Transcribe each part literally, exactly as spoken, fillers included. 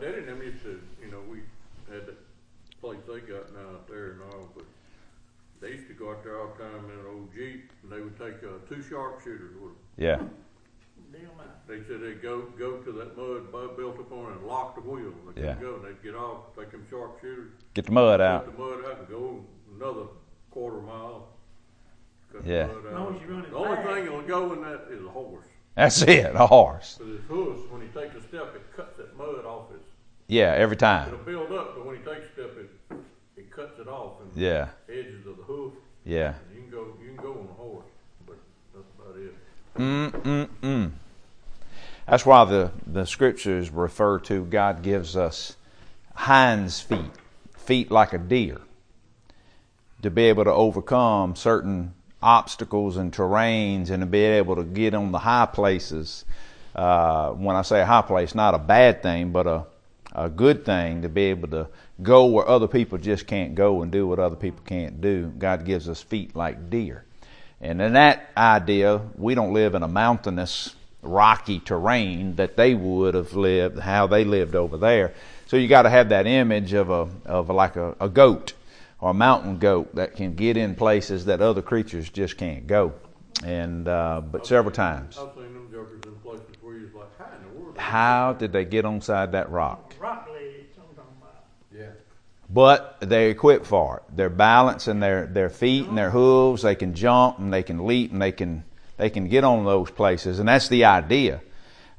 they didn't. I mean, it's a, you know, we had that place they got now out there and all, but they used to go out there all the time in an old Jeep, and they would take uh, two sharpshooters with them. Yeah. They said they'd go, go to that mud Bud built up on and lock the wheel. They yeah. could go, and they'd get off, take them sharpshooters. Get the mud out. Get the mud out and go another quarter mile. Cut yeah. the mud out. No, you're running the only back. Thing that'll go in that is a horse. That's it, a horse. Because his hooves, when he takes a step, it cuts that mud off his. Yeah, every time. It'll build up, but when he takes a step, it it cuts it off and yeah. the edges of the hoof. Yeah. And you can go, you can go on a horse, but that's about it. Mm mm mm. That's why the, the scriptures refer to God gives us hinds feet, feet like a deer, to be able to overcome certain obstacles and terrains and to be able to get on the high places. Uh, when I say a high place, not a bad thing, but a, a good thing to be able to go where other people just can't go and do what other people can't do. God gives us feet like deer. And in that idea, we don't live in a mountainous rocky terrain that they would have lived, how they lived over there. So you got to have that image of a of like a, a goat or a mountain goat that can get in places that other creatures just can't go. And uh, but I've several seen, times. I've seen them jokers in places where you're like, how in the world? How did they get onside that rock? Rock lady, yeah. But they're equipped for it. They're balanced and their their feet and their hooves. They can jump and they can leap and they can. They can get on those places, and that's the idea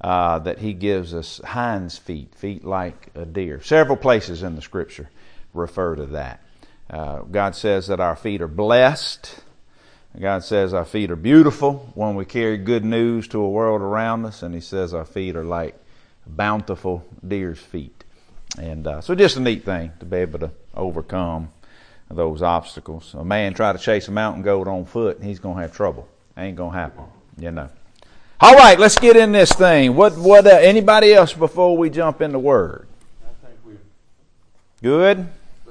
uh, that he gives us hinds feet, feet like a deer. Several places in the Scripture refer to that. Uh, God says that our feet are blessed. God says our feet are beautiful when we carry good news to a world around us, and he says our feet are like bountiful deer's feet. And uh, so just a neat thing to be able to overcome those obstacles. A man try to chase a mountain goat on foot, and he's going to have trouble. Ain't gonna happen, you know. All right, let's get in this thing. What? What? Uh, anybody else before we jump into Word? I think we're good.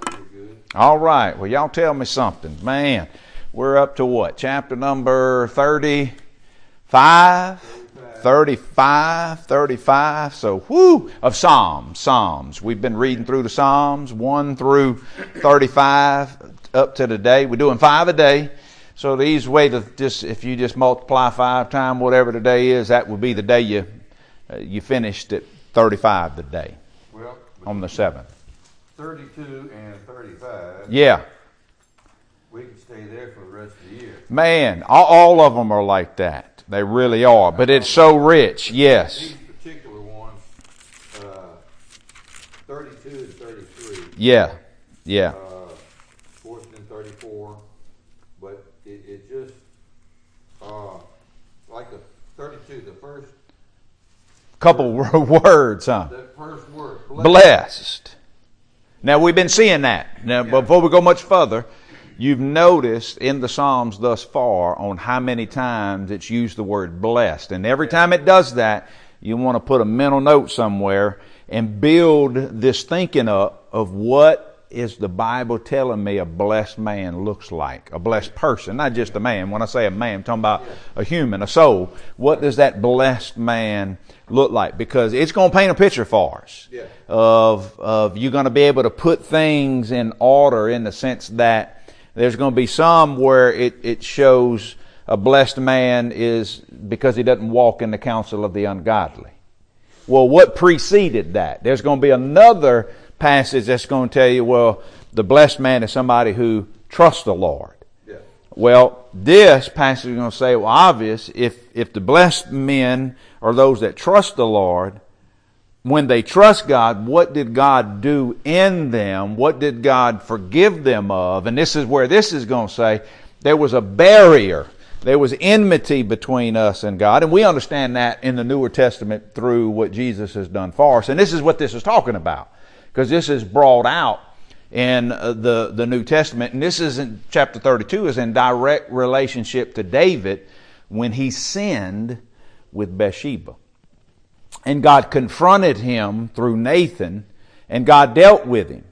I think we're good. All right. Well, y'all tell me something, man. We're up to what? Chapter number thirty-five, thirty-five, thirty-five. So, whoo, of Psalms. Psalms. We've been reading through the Psalms one through thirty-five up to today. We're doing five a day. So the easy way to just, if you just multiply five times whatever the day is, that would be the day you uh, you finished at thirty-five today, well, on the seventh. thirty-two and thirty-five. Yeah. We can stay there for the rest of the year. Man, all, all of them are like that. They really are. But it's so rich, yes. These particular ones, uh, thirty-two and thirty-three. Yeah, yeah. Uh, thirty-two, the first couple words, huh? The first word, blessed. blessed. Now, we've been seeing that. Now, yeah. Before we go much further, you've noticed in the Psalms thus far on how many times it's used the word blessed. And every time it does that, you want to put a mental note somewhere and build this thinking up of what is the Bible telling me a blessed man looks like, a blessed person, not just a man. When I say a man, I'm talking about a human, a soul. What does that blessed man look like? Because it's going to paint a picture for us yeah. of, of you're going to be able to put things in order in the sense that there's going to be some where it, it shows a blessed man is because he doesn't walk in the counsel of the ungodly. Well, what preceded that? There's going to be another passage that's going to tell you, well, the blessed man is somebody who trusts the Lord. Yeah. Well, this passage is going to say, well, obvious, if, if the blessed men are those that trust the Lord, when they trust God, what did God do in them? What did God forgive them of? And this is where this is going to say, there was a barrier. There was enmity between us and God. And we understand that in the Newer Testament through what Jesus has done for us. And this is what this is talking about. Because this is brought out in the, the New Testament. And this is in chapter thirty-two, is in direct relationship to David when he sinned with Bathsheba. And God confronted him through Nathan, and God dealt with him.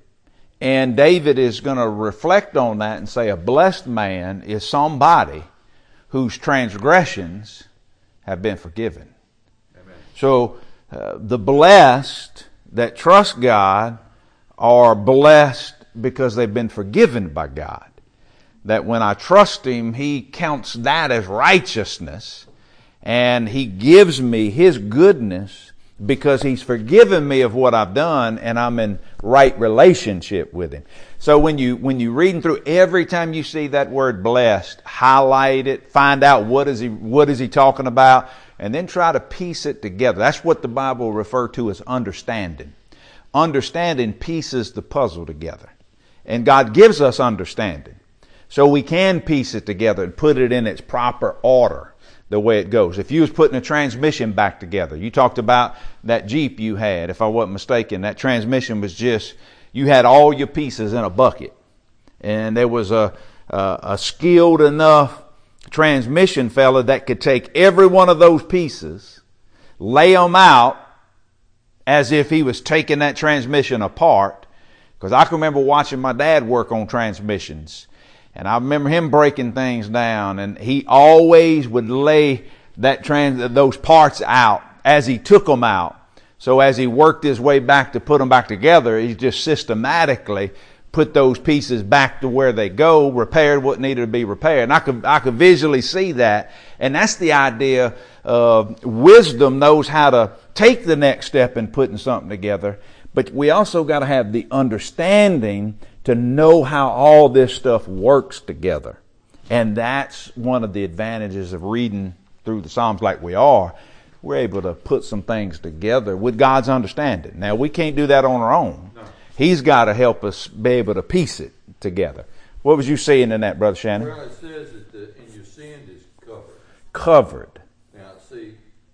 And David is going to reflect on that and say a blessed man is somebody whose transgressions have been forgiven. Amen. So uh, the blessed... that trust God are blessed because they've been forgiven by God. That when I trust Him, He counts that as righteousness, and He gives me His goodness because He's forgiven me of what I've done, and I'm in right relationship with Him. So when you when you reading through, every time you see that word blessed, highlight it, find out what is he what is he talking about, and then try to piece it together. That's what the Bible refers to as understanding. Understanding pieces the puzzle together, and God gives us understanding, so we can piece it together and put it in its proper order. The way it goes. If you was putting a transmission back together, you talked about that Jeep you had, if I wasn't mistaken, that transmission was just, you had all your pieces in a bucket. And there was a, a, a skilled enough transmission fella that could take every one of those pieces, lay them out as if he was taking that transmission apart. Because I can remember watching my dad work on transmissions. And I remember him breaking things down, and he always would lay that trans those parts out as he took them out. So as he worked his way back to put them back together, he just systematically put those pieces back to where they go, repaired what needed to be repaired. And I could I could visually see that, and that's the idea of wisdom knows how to take the next step in putting something together. But we also got to have the understanding to know how all this stuff works together. And that's one of the advantages of reading through the Psalms like we are. We're able to put some things together with God's understanding. Now, we can't do that on our own. No. He's got to help us be able to piece it together. What was you seeing in that, Brother Shannon? Well, it says that the, and your sin is covered. Covered. Now, see,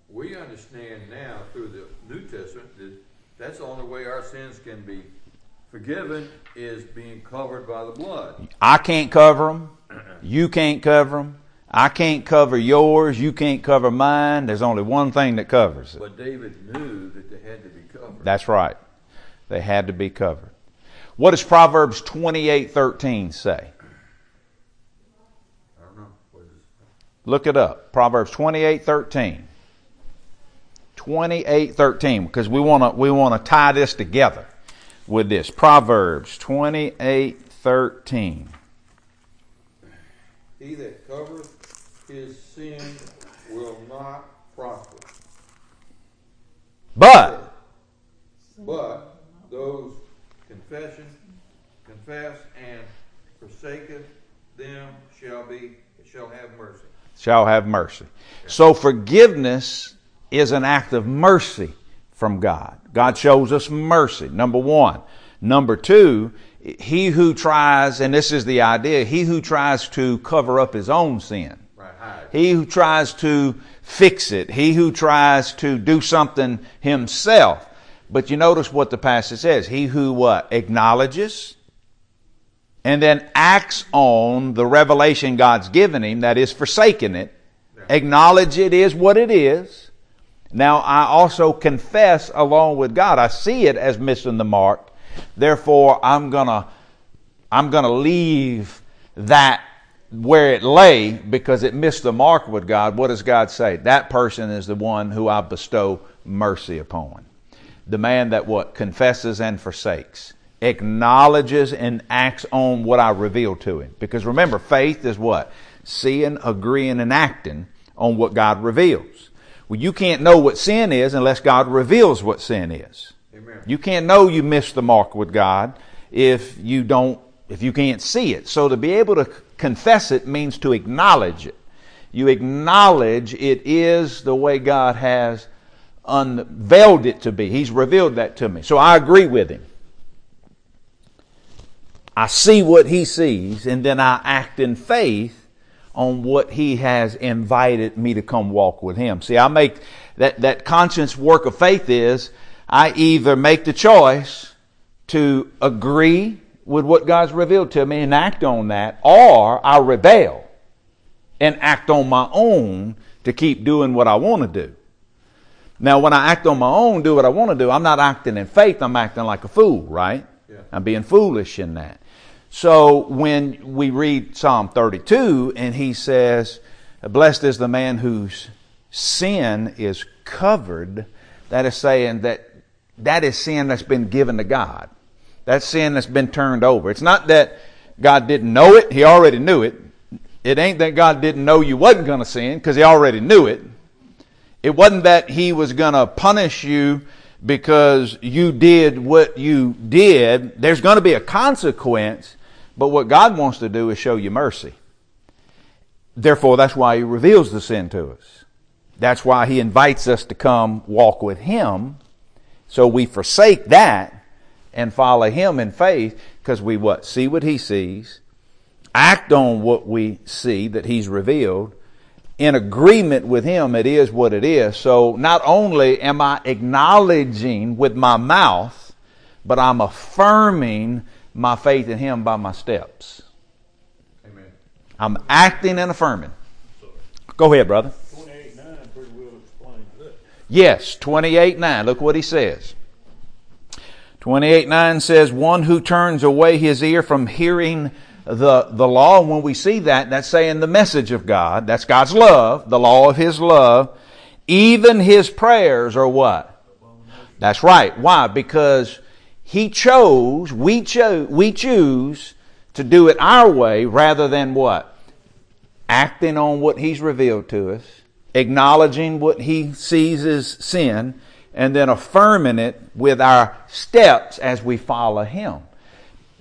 we understand now through the New Testament that that's the only way our sins can be forgiven is being covered by the blood. I can't cover them. You can't cover them. I can't cover yours. You can't cover mine. There's only one thing that covers it. But David knew that they had to be covered. That's right. They had to be covered. What does Proverbs twenty-eight thirteen say? I don't know. What is it? Look it up. Proverbs twenty-eight thirteen. twenty-eight thirteen, because we want to we want to tie this together with this. Proverbs twenty-eight thirteen. He that covereth his sin will not prosper. But but those confession confess and forsaketh them shall be shall have mercy. Shall have mercy. So forgiveness is an act of mercy from God. God shows us mercy, number one. Number two, he who tries, and this is the idea, he who tries to cover up his own sin, right, he who tries to fix it, he who tries to do something himself. But you notice what the passage says. He who what? Acknowledges and then acts on the revelation God's given him, that is forsaking it. Yeah. Acknowledge it is what it is. Now, I also confess along with God. I see it as missing the mark. Therefore, I'm gonna, I'm gonna leave that where it lay because it missed the mark with God. What does God say? That person is the one who I bestow mercy upon. The man that what? Confesses and forsakes. Acknowledges and acts on what I reveal to him. Because remember, faith is what? Seeing, agreeing, and acting on what God reveals. Well, you can't know what sin is unless God reveals what sin is. Amen. You can't know you missed the mark with God if you don't, if you can't see it. So to be able to confess it means to acknowledge it. You acknowledge it is the way God has unveiled it to be. He's revealed that to me. So I agree with him. I see what he sees, and then I act in faith on what he has invited me to come walk with him. See, I make that, that conscience work of faith is I either make the choice to agree with what God's revealed to me and act on that, or I rebel and act on my own to keep doing what I want to do. Now, when I act on my own, do what I want to do, I'm not acting in faith. I'm acting like a fool, right? Yeah. I'm being foolish in that. So when we read Psalm thirty-two and he says, blessed is the man whose sin is covered, that is saying that that is sin that's been given to God. That's sin that's been turned over. It's not that God didn't know it. He already knew it. It ain't that God didn't know you wasn't going to sin, because he already knew it. It wasn't that he was going to punish you because you did what you did. There's going to be a consequence, but what God wants to do is show you mercy. Therefore, that's why he reveals the sin to us. That's why he invites us to come walk with him. So we forsake that and follow him in faith, because we what? See what he sees, act on what we see that he's revealed. In agreement with him, it is what it is. So not only am I acknowledging with my mouth, but I'm affirming my faith in him by my steps. Amen. I'm acting and affirming. Go ahead, brother. twenty-eight nine pretty well explains that. Yes, twenty-eight nine. Look what he says. twenty-eight nine says, one who turns away his ear from hearing the the law. And when we see that, that's saying the message of God. That's God's love, the law of his love. Even his prayers are what? That's right. Why? Because he chose, we chose, we choose to do it our way rather than what? Acting on what he's revealed to us, acknowledging what he sees as sin, and then affirming it with our steps as we follow him.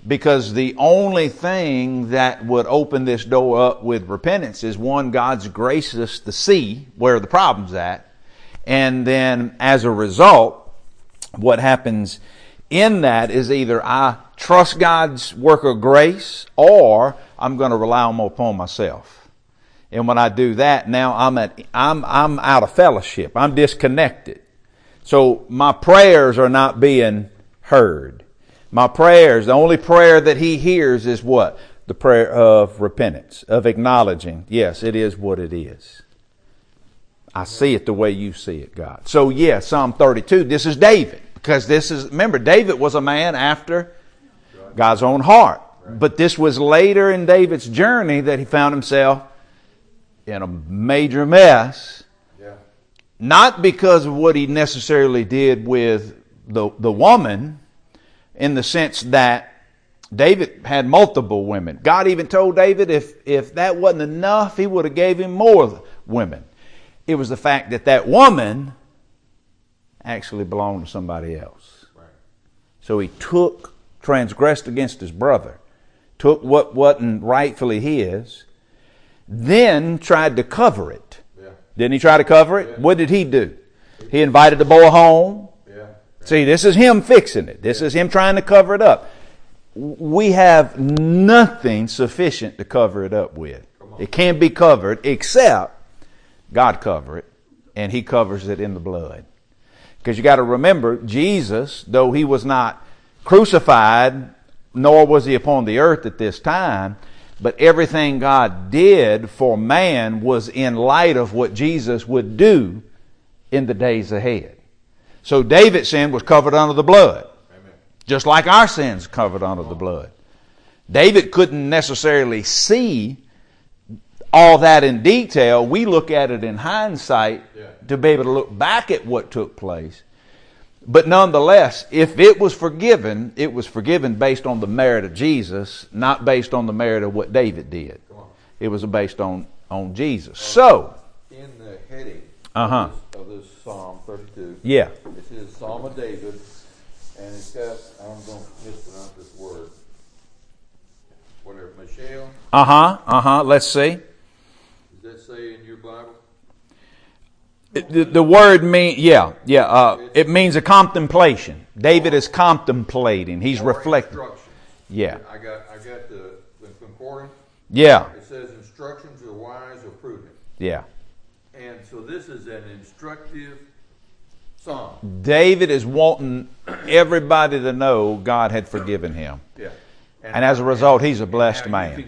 Because the only thing that would open this door up with repentance is, one, God's grace us to see where the problem's at. And then as a result, what happens in that is either I trust God's work of grace, or I'm going to rely upon myself. And when I do that, now I'm at, I'm, I'm out of fellowship. I'm disconnected. So my prayers are not being heard. My prayers, the only prayer that he hears is what? The prayer of repentance, of acknowledging, yes, it is what it is. I see it the way you see it, God. So yeah, Psalm thirty-two, this is David. Because this is, remember, David was a man after God's own heart. But this was later in David's journey that he found himself in a major mess. Yeah. Not because of what he necessarily did with the the woman, in the sense that David had multiple women. God even told David if, if that wasn't enough, he would have gave him more women. It was the fact that that woman actually belonged to somebody else. Right. So he took, transgressed against his brother, took what wasn't rightfully his, then tried to cover it. Yeah. Didn't he try to cover it? Yeah. What did he do? He invited the boy home. See, this is him fixing it. This is him trying to cover it up. We have nothing sufficient to cover it up with. It can't be covered except God cover it, and he covers it in the blood. Because you got to remember, Jesus, though he was not crucified, nor was he upon the earth at this time, but everything God did for man was in light of what Jesus would do in the days ahead. So David's sin was covered under the blood. Amen. Just like our sins covered under the blood. David couldn't necessarily see all that in detail. We look at it in hindsight yeah. to be able to look back at what took place. But nonetheless, if it was forgiven, it was forgiven based on the merit of Jesus, not based on the merit of what David did. It was based on, on Jesus. So, in the heading uh-huh. of this Psalm thirty-two. Yeah. It says Psalm of David, and it's got, I'm going to mispronounce this word. Whatever, Michelle? Uh-huh, uh-huh, let's see. Does that say in your Bible? It, the, the word means, yeah, yeah, uh, it means a contemplation. David is contemplating, he's reflecting. Yeah. I got, I got the, the concordance. Yeah. It says instructions are wise or prudent. Yeah. And so this is an instructive psalm. David is wanting everybody to know God had forgiven him. Yeah. And, and as a result, he's a blessed man.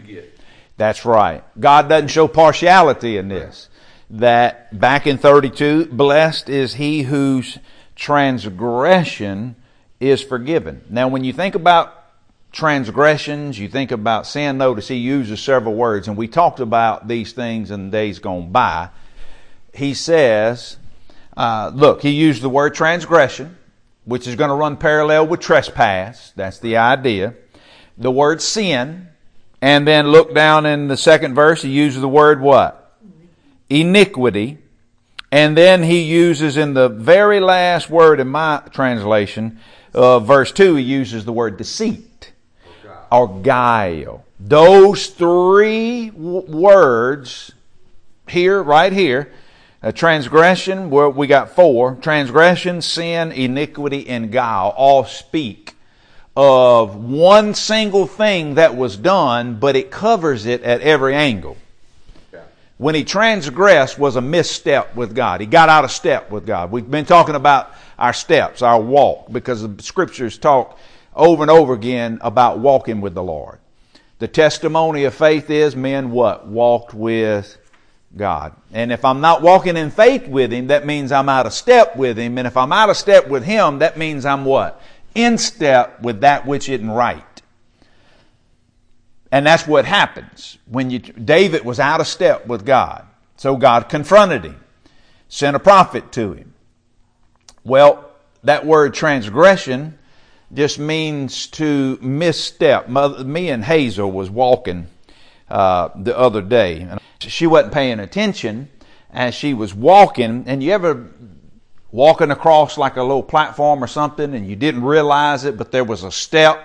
That's right. God doesn't show partiality in this. Right. That back in thirty-two, blessed is he whose transgression is forgiven. Now, when you think about transgressions, you think about sin. Notice he uses several words, and we talked about these things in the days gone by. He says, uh, look, he used the word transgression. which is going to run parallel with trespass. That's the idea. The word sin. And then look down in the second verse, he uses the word what? Iniquity. And then he uses in the very last word in my translation, uh, verse two, he uses the word deceit or guile. Those three w- words here, right here, uh, transgression, where we got four, transgression, sin, iniquity, and guile, all speak of one single thing that was done, but it covers it at every angle. When he transgressed was a misstep with God. He got out of step with God. We've been talking about our steps, our walk, because the scriptures talk over and over again about walking with the Lord. The testimony of faith is men what? Walked with God. And if I'm not walking in faith with Him, that means I'm out of step with Him. And if I'm out of step with Him, that means I'm what? In step with that which isn't right. And that's what happens when you, David was out of step with God. So God confronted him, sent a prophet to him. Well, that word transgression just means to misstep. Me and Hazel was walking uh, the other day, and she wasn't paying attention as she was walking. And you ever walking across like a little platform or something, and you didn't realize it, but there was a step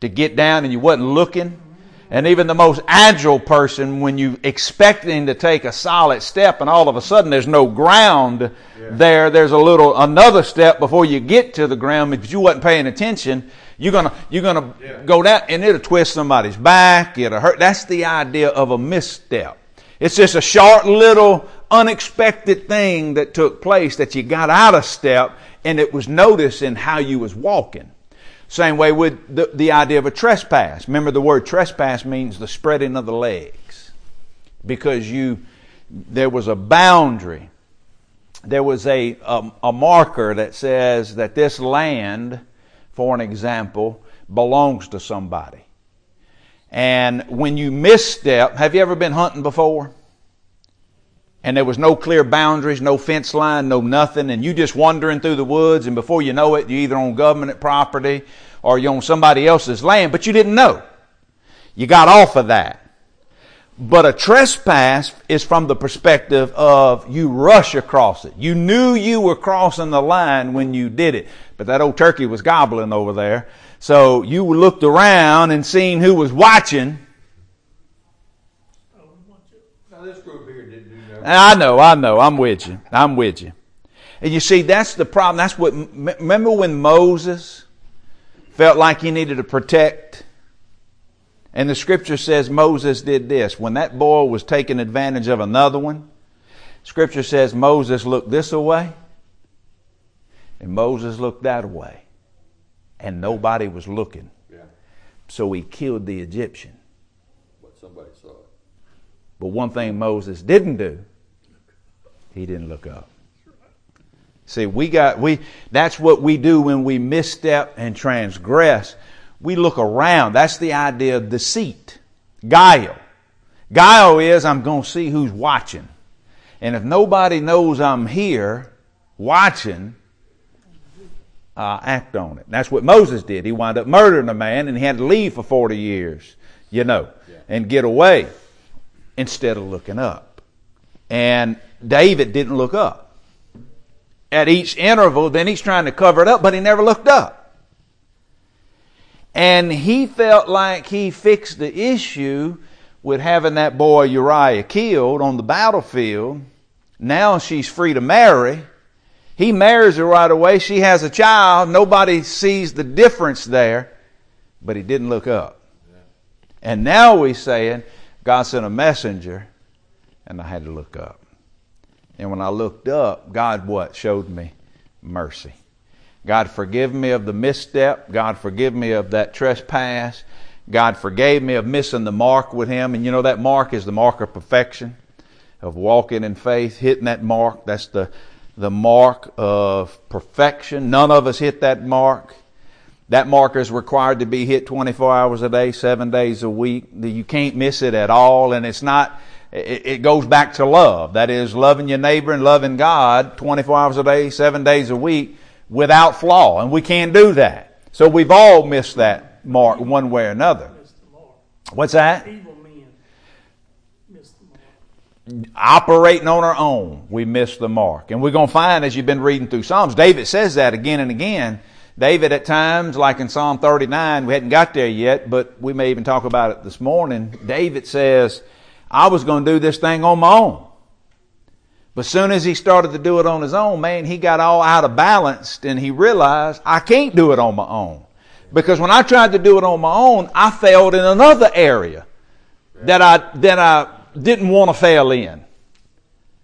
to get down, and you wasn't looking. And even the most agile person, when you expect him to take a solid step and all of a sudden there's no ground yeah. there, there's a little, another step before you get to the ground. If you wasn't paying attention, you're gonna, you're gonna yeah. go down and it'll twist somebody's back, it'll hurt. That's the idea of a misstep. It's just a short little unexpected thing that took place that you got out of step and it was noticed in how you was walking. Same way with the, the idea of a trespass. Remember, the word trespass means the spreading of the legs. Because you, there was a boundary. There was a, a, a marker that says that this land, for an example, belongs to somebody. And when you misstep, have you ever been hunting before? And there was no clear boundaries, no fence line, no nothing. And you just wandering through the woods. And before you know it, you're either on government property or you're on somebody else's land. But you didn't know. You got off of that. But a trespass is from the perspective of you rush across it. You knew you were crossing the line when you did it. But that old turkey was gobbling over there. So you looked around and seen who was watching. I know, I know. I'm with you. I'm with you. And you see, that's the problem. That's what. Remember when Moses felt like he needed to protect? And the scripture says Moses did this. When that boy was taking advantage of another one, scripture says Moses looked this away and Moses looked that way. And nobody was looking. Yeah. So he killed the Egyptian. But somebody saw it. But one thing Moses didn't do. He didn't look up. See, we got, we, that's what we do when we misstep and transgress. We look around. That's the idea of deceit. Guile. Guile is, I'm going to see who's watching. And if nobody knows I'm here watching, uh, act on it. That's what Moses did. He wound up murdering a man and he had to leave for forty years, you know, and get away instead of looking up. And David didn't look up. At each interval, then he's trying to cover it up, but he never looked up. And he felt like he fixed the issue with having that boy Uriah killed on the battlefield. Now she's free to marry. He marries her right away. She has a child. Nobody sees the difference there, but he didn't look up. And now we're saying, God sent a messenger and I had to look up. And when I looked up, God what? Showed me mercy. God forgive me of the misstep. God forgive me of that trespass. God forgave me of missing the mark with Him. And you know that mark is the mark of perfection, of walking in faith, hitting that mark. That's the, the mark of perfection. None of us hit that mark. That mark is required to be hit twenty-four hours a day, seven days a week. You can't miss it at all. And it's not, it goes back to love. That is loving your neighbor and loving God twenty-four hours a day, seven days a week. without flaw, and we can't do that. So we've all missed that mark one way or another. What's that? Evil men miss the mark. Operating on our own, we miss the mark. And we're going to find, as you've been reading through Psalms, David says that again and again. David at times, like in Psalm thirty-nine, we hadn't got there yet, but we may even talk about it this morning. David says, I was going to do this thing on my own. But as soon as he started to do it on his own, man, he got all out of balance, and he realized, I can't do it on my own. Because when I tried to do it on my own, I failed in another area that I that I didn't want to fail in.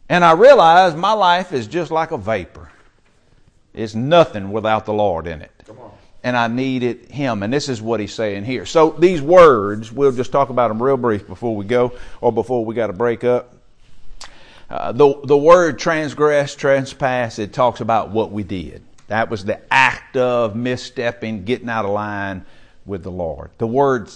And I realized my life is just like a vapor. It's nothing without the Lord in it. And I needed Him. And this is what He's saying here. So these words, we'll just talk about them real brief before we go, or before we got to break up. Uh, the, the word transgress, trespass, it talks about what we did. That was the act of misstepping, getting out of line with the Lord. The word,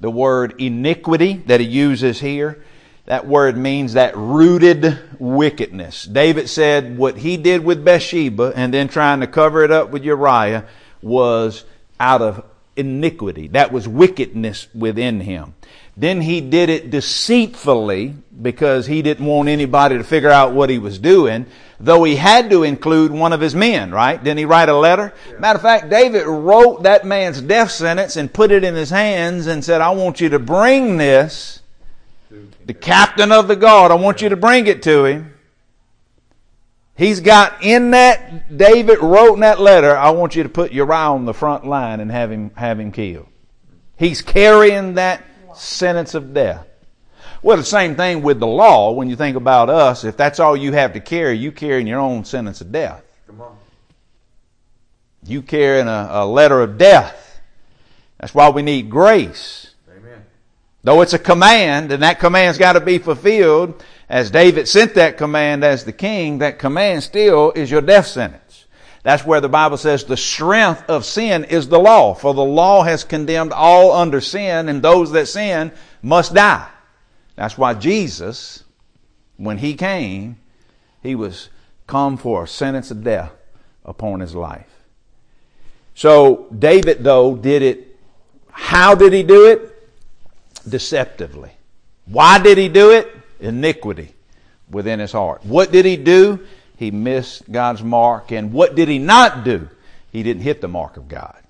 the word iniquity that he uses here, that word means that rooted wickedness. David said what he did with Bathsheba and then trying to cover it up with Uriah was out of iniquity. That was wickedness within him. Then he did it deceitfully because he didn't want anybody to figure out what he was doing, though he had to include one of his men, right? Didn't he write a letter? Yeah. Matter of fact, David wrote that man's death sentence and put it in his hands and said, I want you to bring this, the captain of the guard, I want you to bring it to him. He's got in that, David wrote in that letter, I want you to put Uriah on the front line and have him, have him killed. He's carrying that sentence of death. Well, the same thing with the law. When you think about us, if that's all you have to carry, you carrying your own sentence of death. Come on. You carrying a, a letter of death. That's why we need grace. Amen. Though it's a command, and that command's got to be fulfilled, as David sent that command as the king, that command still is your death sentence. That's where the Bible says the strength of sin is the law, for the law has condemned all under sin, and those that sin must die. That's why Jesus, when He came, He was come for a sentence of death upon His life. So David, though, did it. How did he do it? Deceptively. Why did he do it? Iniquity within his heart. What did he do? He missed God's mark. And what did he not do? He didn't hit the mark of God.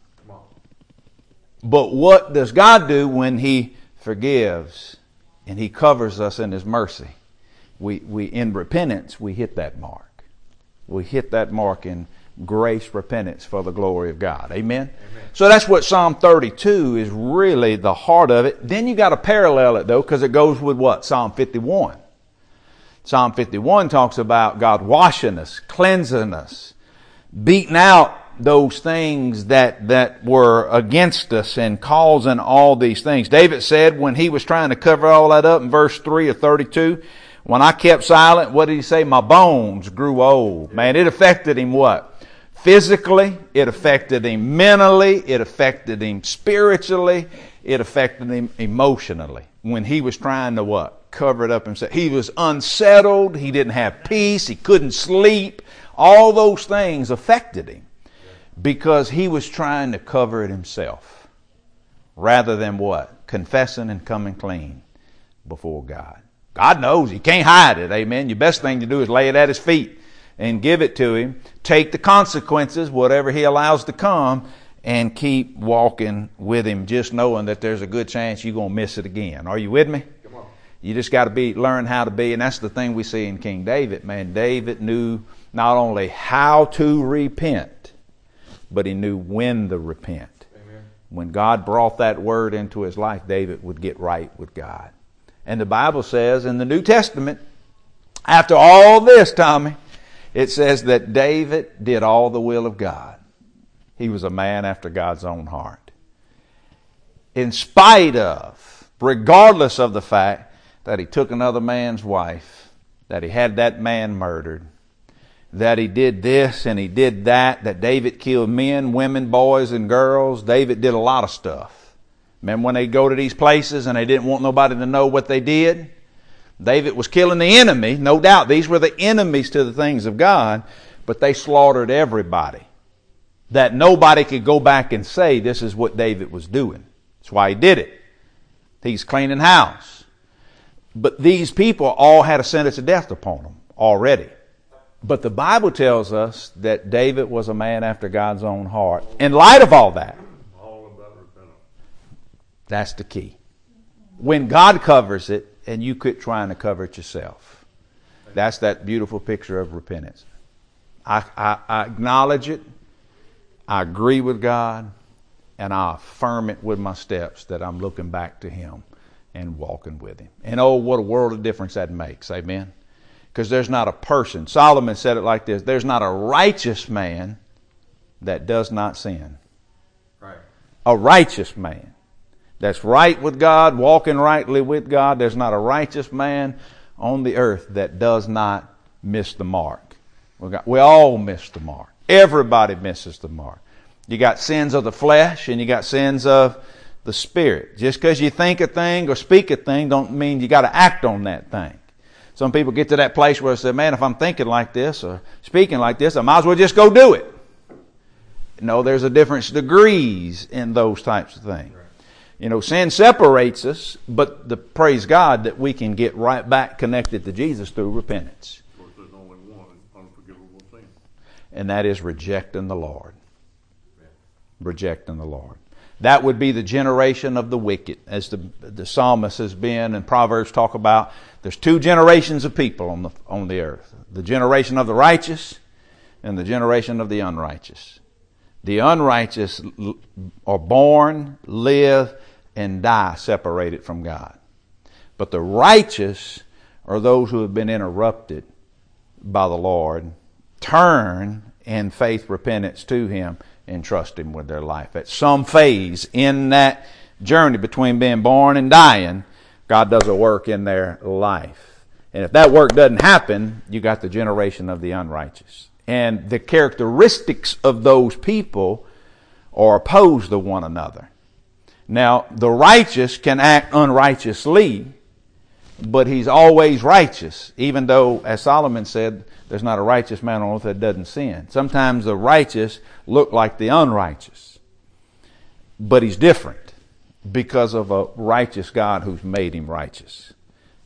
But what does God do when He forgives? And He covers us in His mercy. We, we in repentance, we hit that mark. We hit that mark in grace, repentance for the glory of God. Amen? Amen. So that's what Psalm thirty-two is really the heart of it. Then you got to parallel it, though, because it goes with what? Psalm fifty-one. Psalm fifty-one talks about God washing us, cleansing us, beating out those things that, that were against us and causing all these things. David said when he was trying to cover all that up in verse three of thirty-two, when I kept silent, what did he say? My bones grew old. Man, it affected him what? Physically, it affected him mentally, it affected him spiritually, it affected him emotionally when he was trying to what? Cover it up himself. He was unsettled, he didn't have peace, he couldn't sleep. All those things affected him. Because he was trying to cover it himself rather than what? Confessing and coming clean before God. God knows he can't hide it. Amen. Your best thing to do is lay it at his feet and give it to him. Take the consequences, whatever he allows to come, and keep walking with him, just knowing that there's a good chance you're going to miss it again. Are you with me? Come on. You just got to be learn how to be. And that's the thing we see in King David. Man, David knew not only how to repent, but he knew when to repent. Amen. When God brought that word into his life, David would get right with God. And the Bible says in the New Testament, after all this, Tommy, it says that David did all the will of God. He was a man after God's own heart. In spite of, regardless of the fact that he took another man's wife, that he had that man murdered, that he did this and he did that, that David killed men, women, boys, and girls. David did a lot of stuff. Remember when they go to these places and they didn't want nobody to know what they did? David was killing the enemy, no doubt. These were the enemies to the things of God, but they slaughtered everybody that nobody could go back and say this is what David was doing. That's why he did it. He's cleaning house. But these people all had a sentence of death upon them already. But the Bible tells us that David was a man after God's own heart. In light of all that, that's the key. When God covers it, and you quit trying to cover it yourself. That's that beautiful picture of repentance. I, I, I acknowledge it. I agree with God. And I affirm it with my steps that I'm looking back to Him and walking with Him. And oh, what a world of difference that makes. Amen. Because there's not a person. Solomon said it like this. There's not a righteous man that does not sin. Right. A righteous man that's right with God, walking rightly with God. There's not a righteous man on the earth that does not miss the mark. We, got, we all miss the mark. Everybody misses the mark. You got sins of the flesh and you got sins of the spirit. Just because you think a thing or speak a thing don't mean you got to act on that thing. Some people get to that place where they say, man, if I'm thinking like this or speaking like this, I might as well just go do it. No, there's a difference degrees in those types of things. Right. You know, sin separates us, but the, praise God that we can get right back connected to Jesus through repentance. Of course, there's only one unforgivable sin. And that is rejecting the Lord. Rejecting the Lord. That would be the generation of the wicked, as the the psalmist has been and Proverbs talk about. There's two generations of people on the on the earth. The generation of the righteous and the generation of the unrighteous. The unrighteous are born, live, and die separated from God. But the righteous are those who have been interrupted by the Lord, turn in faith, repentance to Him, and trust Him with their life. At some phase in that journey between being born and dying, God does a work in their life. And if that work doesn't happen, you got the generation of the unrighteous. And the characteristics of those people are opposed to one another. Now, the righteous can act unrighteously, but he's always righteous, even though, as Solomon said, there's not a righteous man on earth that doesn't sin. Sometimes the righteous look like the unrighteous, but he's different because of a righteous God who's made him righteous.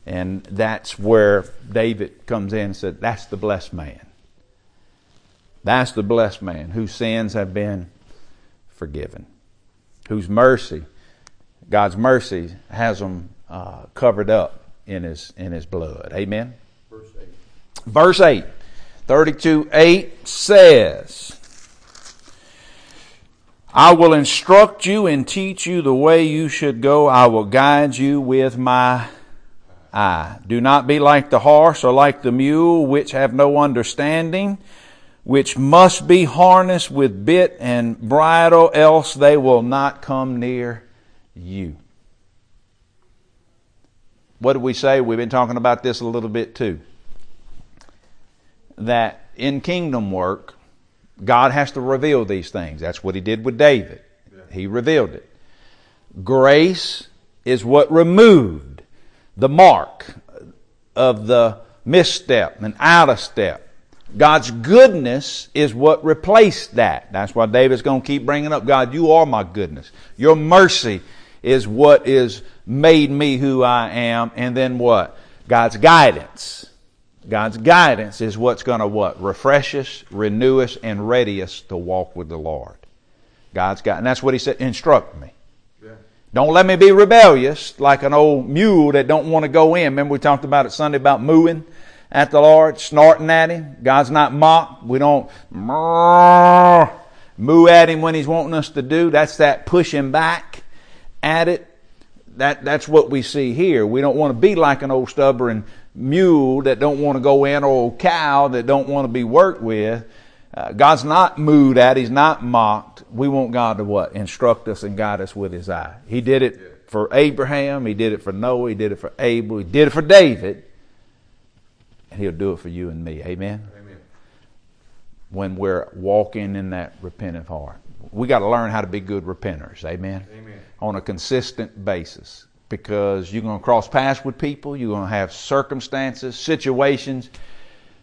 And that's where David comes in and said, that's the blessed man. That's the blessed man whose sins have been forgiven, whose mercy, God's mercy, has them uh, covered up in his in his blood. Amen. Verse eight, thirty-two eight says, I will instruct you and teach you the way you should go. I will guide you with my eye. Do not be like the horse or like the mule, which have no understanding, which must be harnessed with bit and bridle, else they will not come near you. What did we say? We've been talking about this a little bit too. That in kingdom work, God has to reveal these things. That's what He did with David. He revealed it. Grace is what removed the mark of the misstep and out of step. God's goodness is what replaced that. That's why David's going to keep bringing up, God, you are my goodness. Your mercy is what is made me who I am. And then what? God's guidance. God's guidance is what's going to what? Refresh us, renew us, and ready us to walk with the Lord. God's guidance. And that's what He said, instruct me. Yeah. Don't let me be rebellious like an old mule that don't want to go in. Remember we talked about it Sunday about mooing at the Lord, snorting at Him. God's not mocked. We don't moo at Him when He's wanting us to do. That's that pushing back at it. That, that's what we see here. We don't want to be like an old stubborn mule that don't want to go in, or old cow that don't want to be worked with. Uh, God's not moved at. He's not mocked. We want God to what? Instruct us and guide us with His eye. He did it for Abraham. He did it for Noah. He did it for Abel. He did it for David. And He'll do it for you and me. Amen? Amen. When we're walking in that repentant heart. We got to learn how to be good repenters. Amen? Amen. On a consistent basis. Because you're going to cross paths with people. You're going to have circumstances, situations.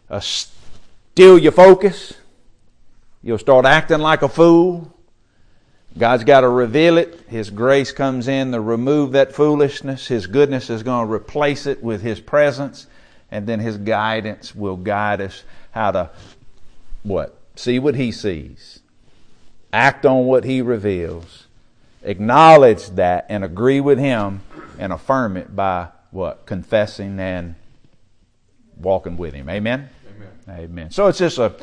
Uh, steal your focus. You'll start acting like a fool. God's got to reveal it. His grace comes in to remove that foolishness. His goodness is going to replace it with His presence. And then His guidance will guide us how to, what? See what He sees. Act on what He reveals. Acknowledge that and agree with Him and affirm it by what? Confessing and walking with Him. Amen? Amen. Amen. So it's just a,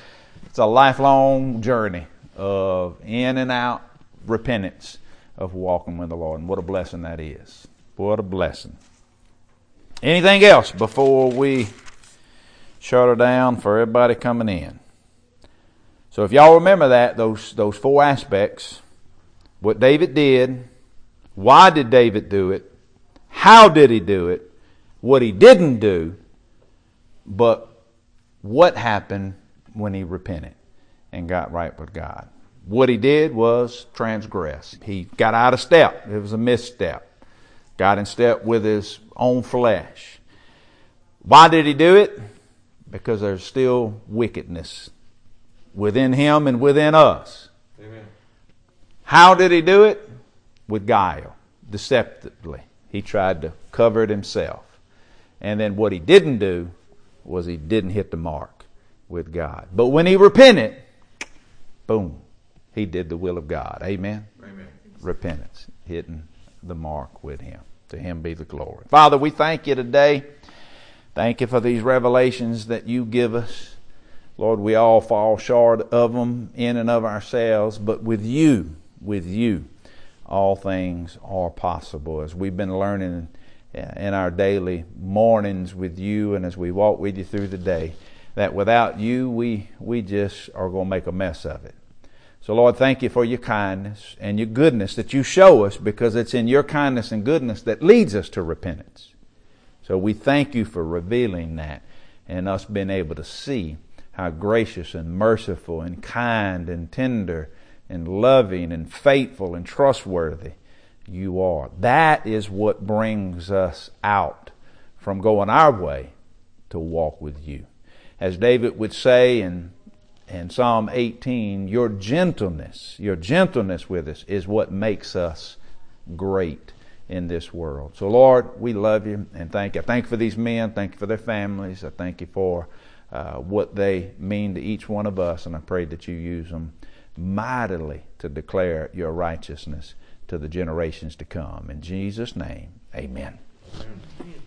it's a lifelong journey of in and out repentance of walking with the Lord. And what a blessing that is. What a blessing. Anything else before we shut her down for everybody coming in? So if y'all remember that, those those four aspects, what David did, why did David do it, how did he do it, what he didn't do, but what happened when he repented and got right with God. What he did was transgress. He got out of step. It was a misstep. Got in step with his own flesh. Why did he do it? Because there's still wickedness within him and within us. Amen. How did he do it? With guile, deceptively. He tried to cover it himself. And then what he didn't do was he didn't hit the mark with God. But when he repented, boom, he did the will of God. Amen? Amen. Repentance, hitting the mark with Him. To Him be the glory. Father, we thank You today. Thank You for these revelations that You give us. Lord, we all fall short of them in and of ourselves, but with You, with You, all things are possible. As we've been learning in our daily mornings with You and as we walk with You through the day, that without You, we, we just are going to make a mess of it. So, Lord, thank You for Your kindness and Your goodness that You show us, because it's in Your kindness and goodness that leads us to repentance. So we thank You for revealing that and us being able to see how gracious and merciful and kind and tender and loving and faithful and trustworthy You are. That is what brings us out from going our way to walk with You. As David would say in in Psalm eighteen, Your gentleness, Your gentleness with us is what makes us great in this world. So Lord, we love You and thank You. I thank You for these men. Thank You for their families. I thank You for uh, what they mean to each one of us. And I pray that You use them mightily to declare Your righteousness to the generations to come. In Jesus' name, amen. Amen.